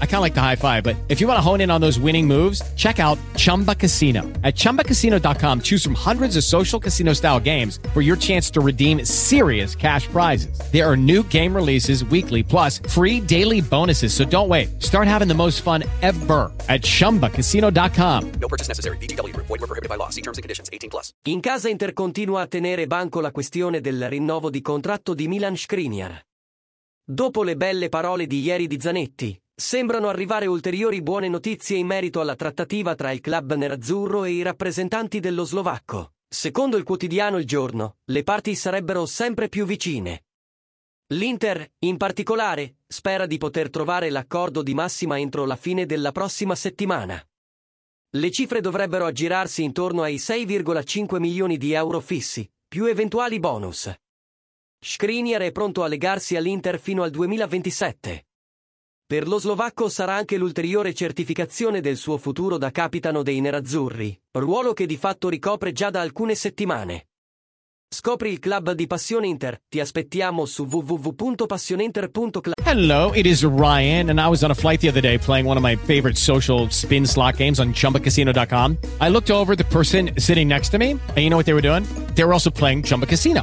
I kind of like the high five, but if you want to hone in on those winning moves, check out Chumba Casino. At ChumbaCasino.com, choose from hundreds of social casino style games for your chance to redeem serious cash prizes. There are new game releases weekly, plus free daily bonuses. So don't wait. Start having the most fun ever at ChumbaCasino.com. No purchase necessary. VGW Group. Void where prohibited by law. See terms and conditions 18+. In casa Inter continua a tenere banco la questione del rinnovo di contratto di Milan Skriniar. Dopo le belle parole di ieri di Zanetti, sembrano arrivare ulteriori buone notizie in merito alla trattativa tra il club nerazzurro e i rappresentanti dello slovacco. Secondo il quotidiano Il Giorno, le parti sarebbero sempre più vicine. L'Inter, in particolare, spera di poter trovare l'accordo di massima entro la fine della prossima settimana. Le cifre dovrebbero aggirarsi intorno ai 6,5 milioni di euro fissi, più eventuali bonus. Skriniar è pronto a legarsi all'Inter fino al 2027. Per lo slovacco sarà anche l'ulteriore certificazione del suo futuro da capitano dei nerazzurri, ruolo che di fatto ricopre già da alcune settimane. Scopri il club di Passione Inter. Ti aspettiamo su www.passioninter.cl. Hello, it is Ryan, and I was on a flight the other day playing one of my favorite social spin slot games on ChumbaCasino.com. I looked over at the person sitting next to me, and you know what they were doing? They were also playing Chumba Casino.